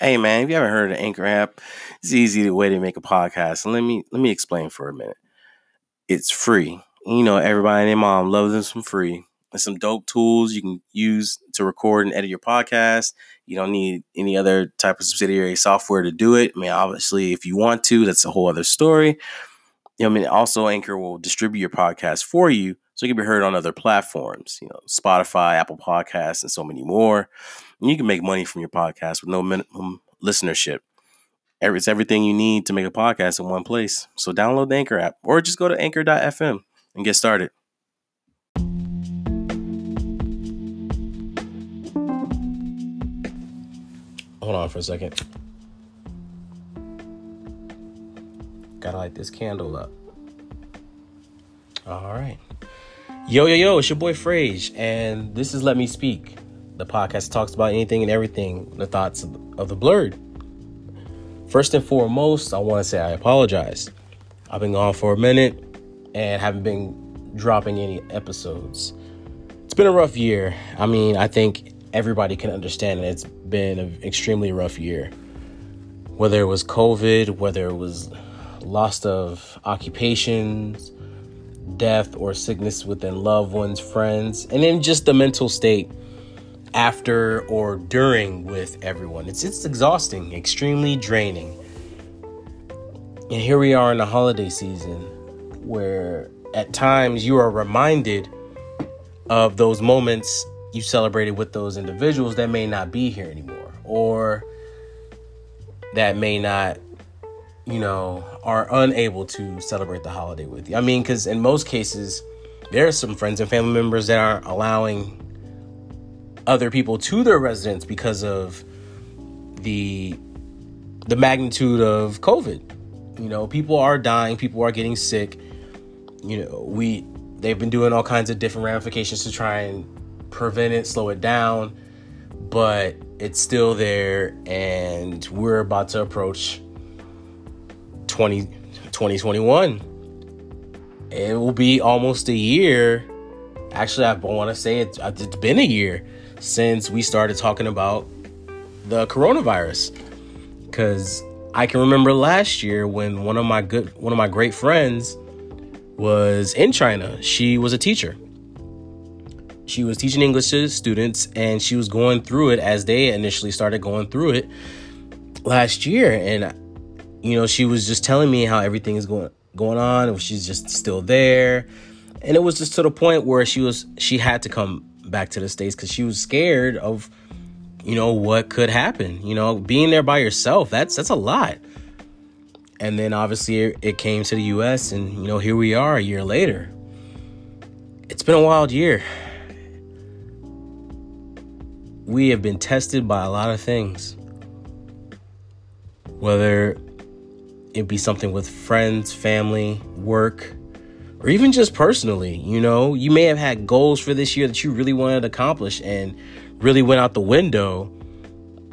Hey man, if you haven't heard of the Anchor app, it's an easy way to make a podcast. And let me explain for a minute. It's free. You know, everybody and their mom loves them some free. There's some dope tools you can use to record and edit your podcast. You don't need any other type of subsidiary software to do it. I mean, obviously, if you want to, that's a whole other story. You know, I mean, also Anchor will distribute your podcast for you, so it can be heard on other platforms, you know, Spotify, Apple Podcasts, and so many more. And you can make money from your podcast with no minimum listenership. It's everything you need to make a podcast in one place. So download the Anchor app or just go to anchor.fm and get started. Hold on for a second. Gotta light this candle up. All right. Yo, it's your boy Frage, and this is Let Me Speak, the podcast that talks about anything and everything, the thoughts of the blurred. First and foremost, I want to say I apologize. I've been gone for a minute and haven't been dropping any episodes. It's been a rough year. I mean, I think everybody can understand that it's been an extremely rough year. Whether it was COVID, whether it was loss of occupations, death or sickness within loved ones, friends, and then just the mental state after or during with everyone. It's exhausting, extremely draining. And here we are in the holiday season where at times you are reminded of those moments you celebrated with those individuals that may not be here anymore, or that may not, you know, are unable to celebrate the holiday with you. I mean, because in most cases, there are some friends and family members that aren't allowing other people to their residence because of the magnitude of COVID. You know, people are dying, people are getting sick. You know, they've been doing all kinds of different ramifications to try and prevent it, slow it down, but it's still there, and we're about to approach 2021. It will be almost a year. Actually, I want to say it's been a year since we started talking about the coronavirus, because I can remember last year when one of my great friends was in China. She was a teacher. She was teaching English to students, and she was going through it as they initially started going through it last year. And you know, she was just telling me how everything is going on, and she's just still there. And it was just to the point where she had to come back to the States because she was scared of, you know, what could happen. You know, being there by yourself, that's a lot. And then obviously it came to the U.S. and, you know, here we are a year later. It's been a wild year. We have been tested by a lot of things. Whether it'd be something with friends, family, work, or even just personally. You know, you may have had goals for this year that you really wanted to accomplish and really went out the window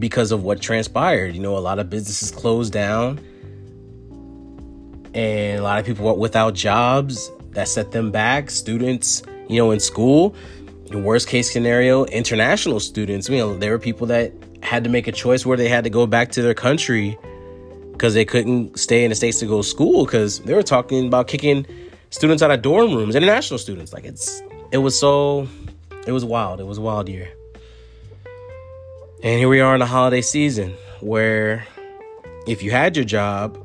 because of what transpired. You know, a lot of businesses closed down and a lot of people went without jobs that set them back. Students, you know, in school, the worst case scenario, international students. You know, there were people that had to make a choice where they had to go back to their country because they couldn't stay in the States to go to school, because they were talking about kicking students out of dorm rooms, international students. Like, it was wild. It was a wild year. And here we are in the holiday season where if you had your job,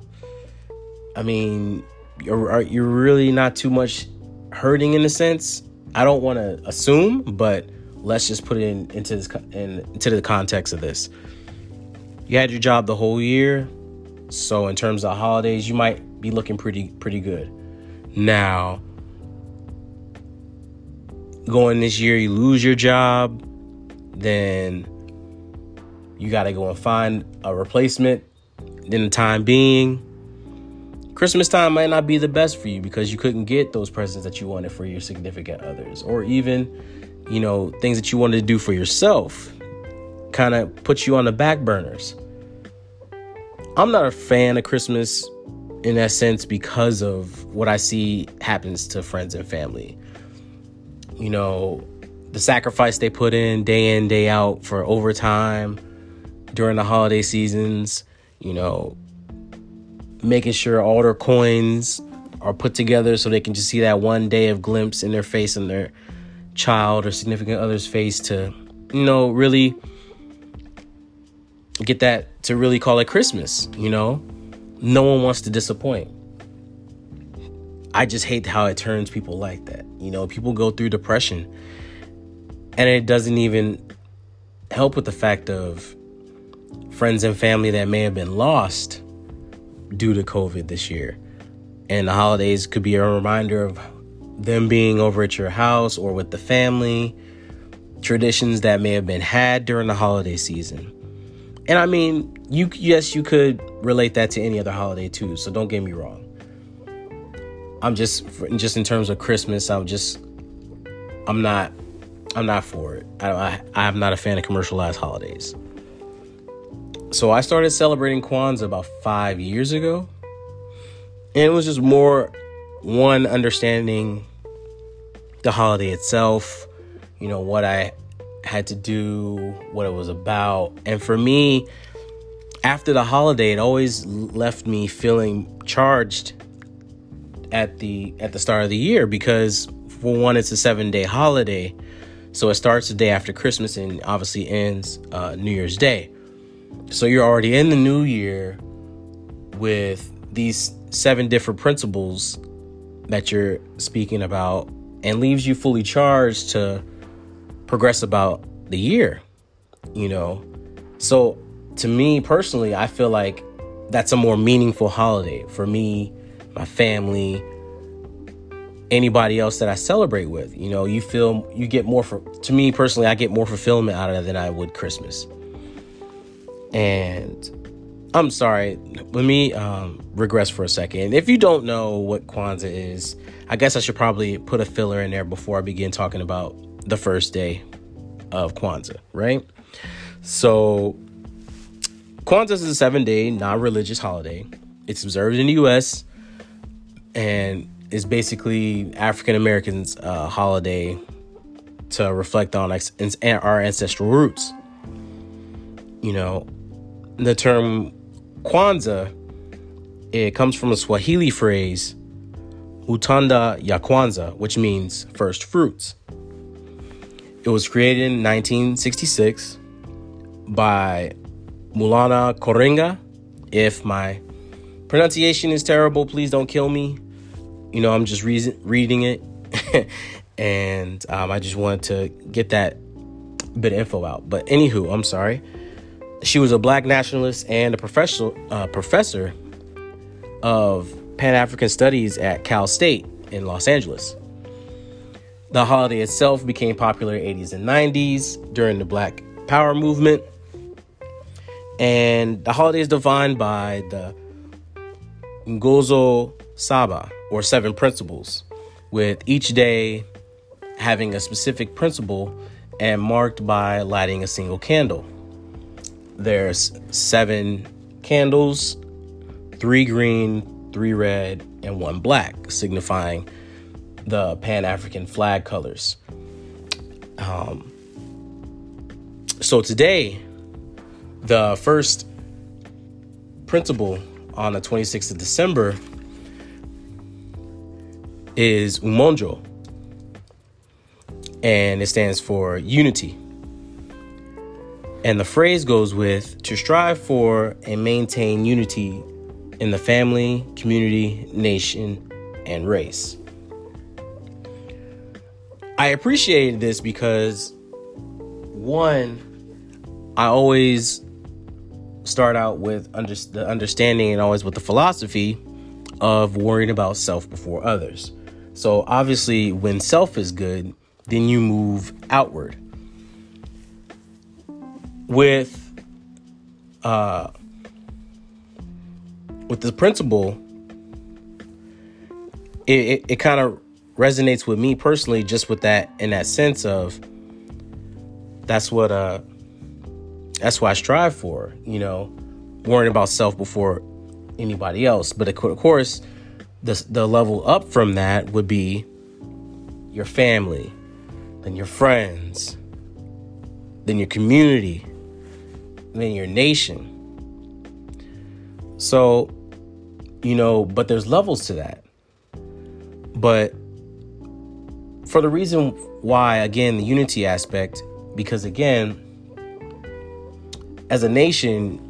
I mean, you're really not too much hurting in a sense. I don't want to assume, but let's just put it into the context of this. You had your job the whole year. So in terms of holidays, you might be looking pretty good. Now, going this year, you lose your job, then you got to go and find a replacement. Then the time being, Christmas time might not be the best for you because you couldn't get those presents that you wanted for your significant others, or even, you know, things that you wanted to do for yourself. Kind of puts you on the back burners. I'm not a fan of Christmas in that sense because of what I see happens to friends and family. You know, the sacrifice they put in day out for overtime, during the holiday seasons, you know, making sure all their coins are put together so they can just see that one day of glimpse in their face and their child or significant other's face to, you know, really get that, to really call it Christmas, you know? No one wants to disappoint. I just hate how it turns people like that. You know, people go through depression and it doesn't even help with the fact of friends and family that may have been lost due to COVID this year. And the holidays could be a reminder of them being over at your house or with the family, traditions that may have been had during the holiday season. And I mean, you could relate that to any other holiday too, so don't get me wrong. I'm just in terms of Christmas, I'm not for it. I'm not a fan of commercialized holidays. So I started celebrating Kwanzaa about 5 years ago. And it was just more one understanding the holiday itself, you know, what I had to do, what it was about. And for me, after the holiday, it always left me feeling charged at the start of the year, because for one, it's a 7-day holiday. So it starts the day after Christmas and obviously ends New Year's Day. So you're already in the new year with these 7 different principles that you're speaking about, and leaves you fully charged to progress about the year, you know? So to me personally, I feel like that's a more meaningful holiday for me, my family, anybody else that I celebrate with. You know, you get more to me personally, I get more fulfillment out of it than I would Christmas. And I'm sorry, let me regress for a second. If you don't know what Kwanzaa is, I guess I should probably put a filler in there before I begin talking about the first day of Kwanzaa, right? So Kwanzaa is a 7-day non-religious holiday. It's observed in the U.S. and is basically African Americans' holiday to reflect on our ancestral roots. You know, the term Kwanzaa, it comes from a Swahili phrase, Utanda Ya Kwanza, which means first fruits. It was created in 1966 by Mulana Karenga. If my pronunciation is terrible, please don't kill me. You know, I'm just reading it. And I just wanted to get that bit of info out. But anywho, I'm sorry. She was a black nationalist and a professor of Pan-African Studies at Cal State in Los Angeles. The holiday itself became popular in the 80s and 90s during the Black Power movement. And the holiday is defined by the Nguzo Saba, or 7 principles, with each day having a specific principle and marked by lighting a single candle. There's 7 candles, 3 green, 3 red, and 1 black, signifying the Pan-African flag colors. So today, the first principle on the 26th of December is Umoja, and it stands for unity. And the phrase goes with, to strive for and maintain unity in the family, community, nation, and race. I appreciated this because, one, I always start out with the understanding and always with the philosophy of worrying about self before others. So obviously, when self is good, then you move outward. With the principle, it kind of resonates with me personally, just with that, in that sense of that's what I strive for, you know, worrying about self before anybody else. But of course, the level up from that would be your family, then your friends, then your community, than your nation. So, but there's levels to that. But for the reason why, again, the unity aspect, because again, as a nation,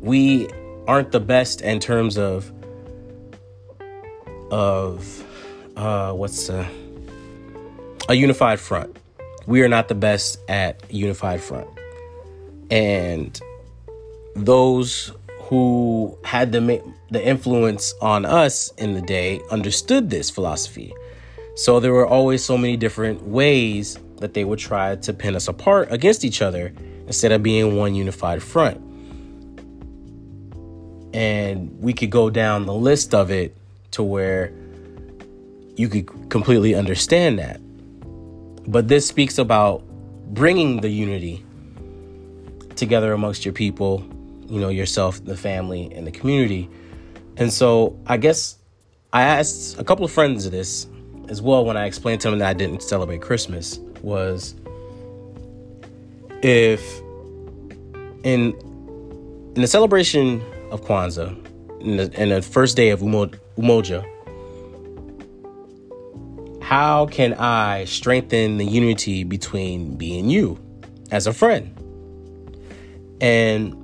we aren't the best in terms of what's a unified front. We are not the best at unified front. And those who had the influence on us in the day understood this philosophy. So there were always so many different ways that they would try to pin us apart against each other instead of being one unified front. And we could go down the list of it to where you could completely understand that. But this speaks about bringing the unity together amongst your people, yourself, the family, and the community. And so I guess I asked a couple of friends of this as well when I explained to them that I didn't celebrate Christmas, was if in the celebration of Kwanzaa, in the first day of Umoja, how can I strengthen the unity between me and you as a friend? And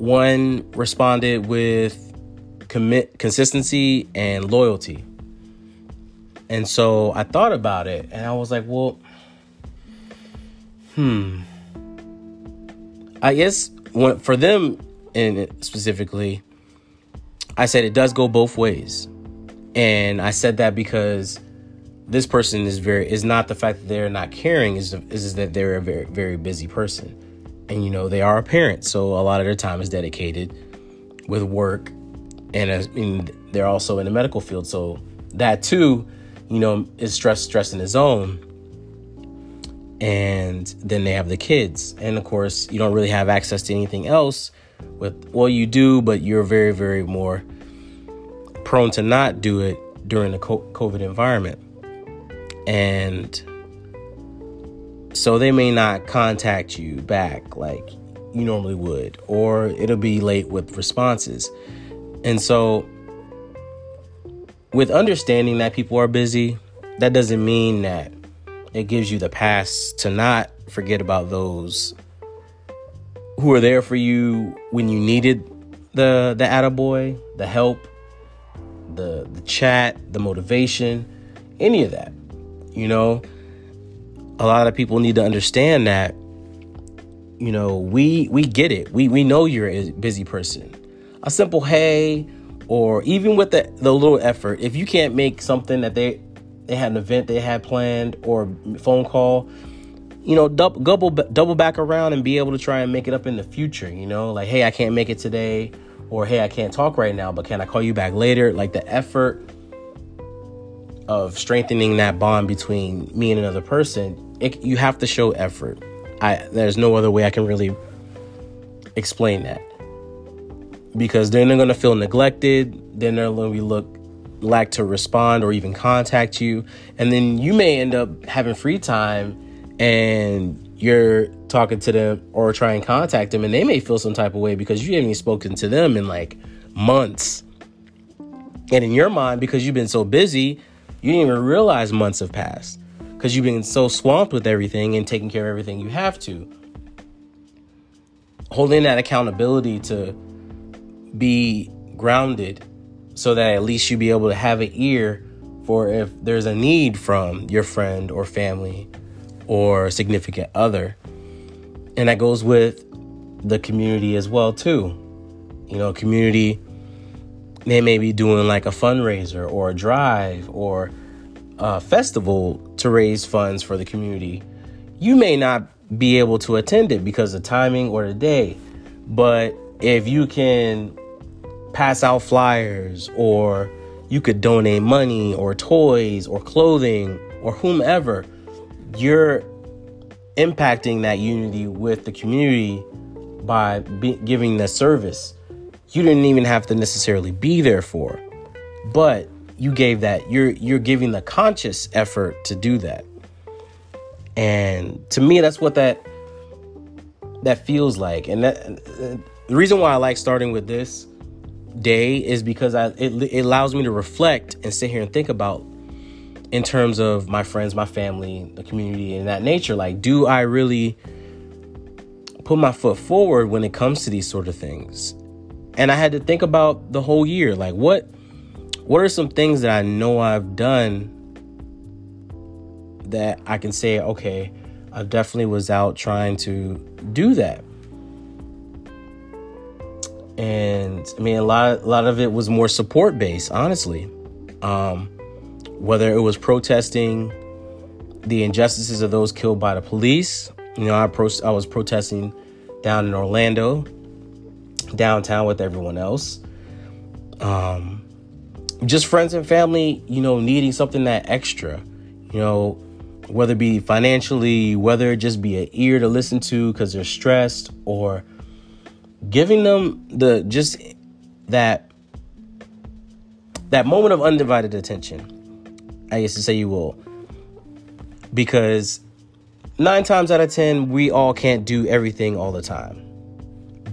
one responded with consistency and loyalty. And so I thought about it and I was like, well, I guess for them and specifically, I said it does go both ways. And I said that because this person is not the fact that they're not caring, is that they're a very, very busy person. And, they are a parent. So a lot of their time is dedicated with work. And they're also in the medical field. So that, too, is stress in its own. And then they have the kids. And, of course, you don't really have access to anything else. Well, you do, but you're very, very more prone to not do it during the COVID environment. And so they may not contact you back like you normally would, or it'll be late with responses. And so with understanding that people are busy, that doesn't mean that it gives you the pass to not forget about those who are there for you when you needed the attaboy, the help, the chat, the motivation, any of that. A lot of people need to understand that, we get it. We know you're a busy person. A simple hey, or even with the little effort, if you can't make something that they had an event they had planned or a phone call, double back around and be able to try and make it up in the future, like, hey, I can't make it today, or hey, I can't talk right now, but can I call you back later? Like the effort of strengthening that bond between me and another person, you have to show effort. There's no other way I can really explain that, because then they're going to feel neglected. Then they're going to lack to respond or even contact you. And then you may end up having free time and you're talking to them or trying to contact them, and they may feel some type of way because you haven't even spoken to them in like months. And in your mind, because you've been so busy, you didn't even realize months have passed because you've been so swamped with everything and taking care of everything you have to. Holding that accountability to be grounded so that at least you'll be able to have an ear for if there's a need from your friend or family or significant other. And that goes with the community as well, too. Community, they may be doing like a fundraiser or a drive or a festival to raise funds for the community. You may not be able to attend it because of timing or the day, but if you can pass out flyers, or you could donate money or toys or clothing or whomever, you're impacting that unity with the community by giving the service you didn't even have to necessarily be there for, but you gave that. You're giving the conscious effort to do that. And to me, that's what that that feels like. And that, the reason why I like starting with this day is because it allows me to reflect and sit here and think about, in terms of my friends, my family, the community, and that nature. Like, do I really put my foot forward when it comes to these sort of things? And I had to think about the whole year. Like, what are some things that I know I've done that I can say, okay, I definitely was out trying to do that. And I mean, a lot of it was more support based, honestly. Whether it was protesting the injustices of those killed by the police. You know, I was protesting down in Orlando, downtown with everyone else. Just friends and family, you know, needing something that extra, you know, whether it be financially, whether it just be an ear to listen to because they're stressed, or giving them the just that moment of undivided attention, I guess to say you will, because 9 times out of 10, we all can't do everything all the time,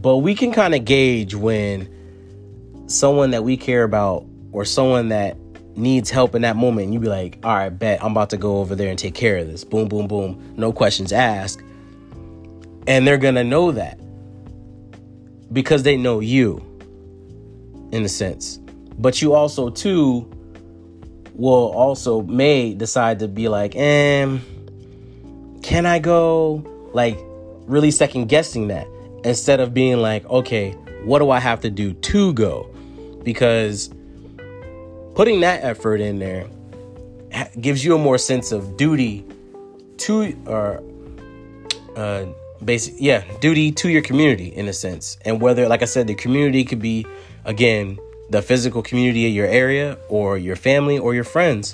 but we can kind of gauge when someone that we care about or someone that needs help in that moment, and you be like, all right, bet, I'm about to go over there and take care of this. Boom, boom, boom. No questions asked. And they're going to know that because they know you, in a sense, but you also too will also may decide to be like, can I go? Like, really second guessing that, instead of being like, okay, what do I have to do to go? Because putting that effort in there gives you a more sense of duty to, or duty to your community, in a sense. And whether, like I said, the community could be, again, the physical community of your area or your family or your friends,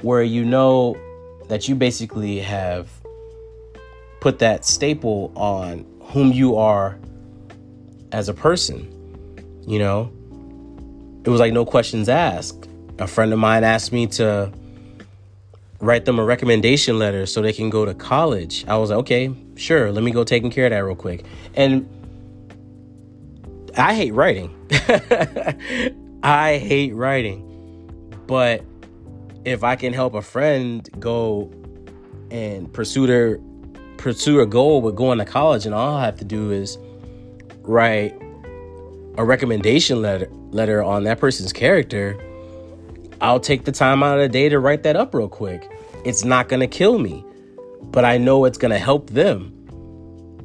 where you know that you basically have put that staple on whom you are as a person. You know, it was like no questions asked. A friend of mine asked me to write them a recommendation letter so they can go to college. I was like, okay, sure, let me go taking care of that real quick. And I hate writing. I hate writing. But if I can help a friend go and pursue a goal with going to college, and all I have to do is write a recommendation letter on that person's character, I'll take the time out of the day to write that up real quick. It's not going to kill me, but I know it's going to help them.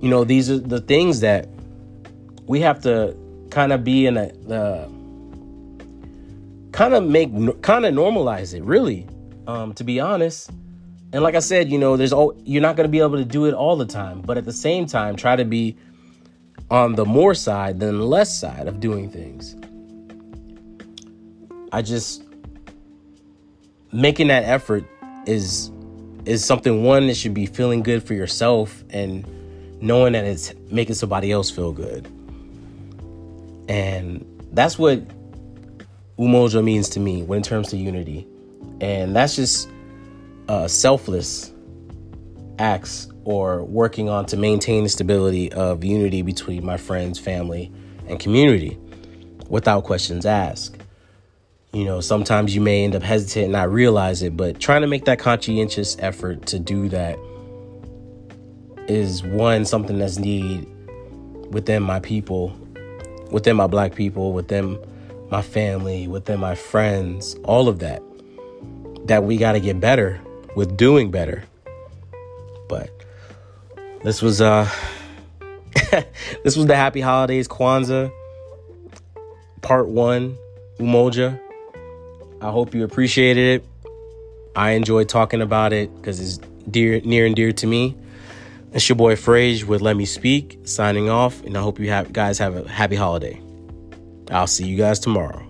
You know, these are the things that we have to kind of be in kind of normalize it, really, to be honest. And like I said, you know, you're not going to be able to do it all the time, but at the same time, try to be on the more side than the less side of doing things. I just, making that effort is something, one, that should be feeling good for yourself and knowing that it's making somebody else feel good. And that's what Umoja means to me when it terms to unity. And that's just selfless acts or working on to maintain the stability of unity between my friends, family, and community without questions asked. You know, sometimes you may end up hesitant and not realize it, but trying to make that conscientious effort to do that is, one, something that's needed within my people, within my Black people, within my family, within my friends, all of that, that we got to get better with doing better. But this was this was the Happy Holidays Kwanzaa Part 1 Umoja. I hope you appreciated it. I enjoyed talking about it because it's near and dear to me. It's your boy Frage with Let Me Speak, signing off, and I hope you guys have a happy holiday. I'll see you guys tomorrow.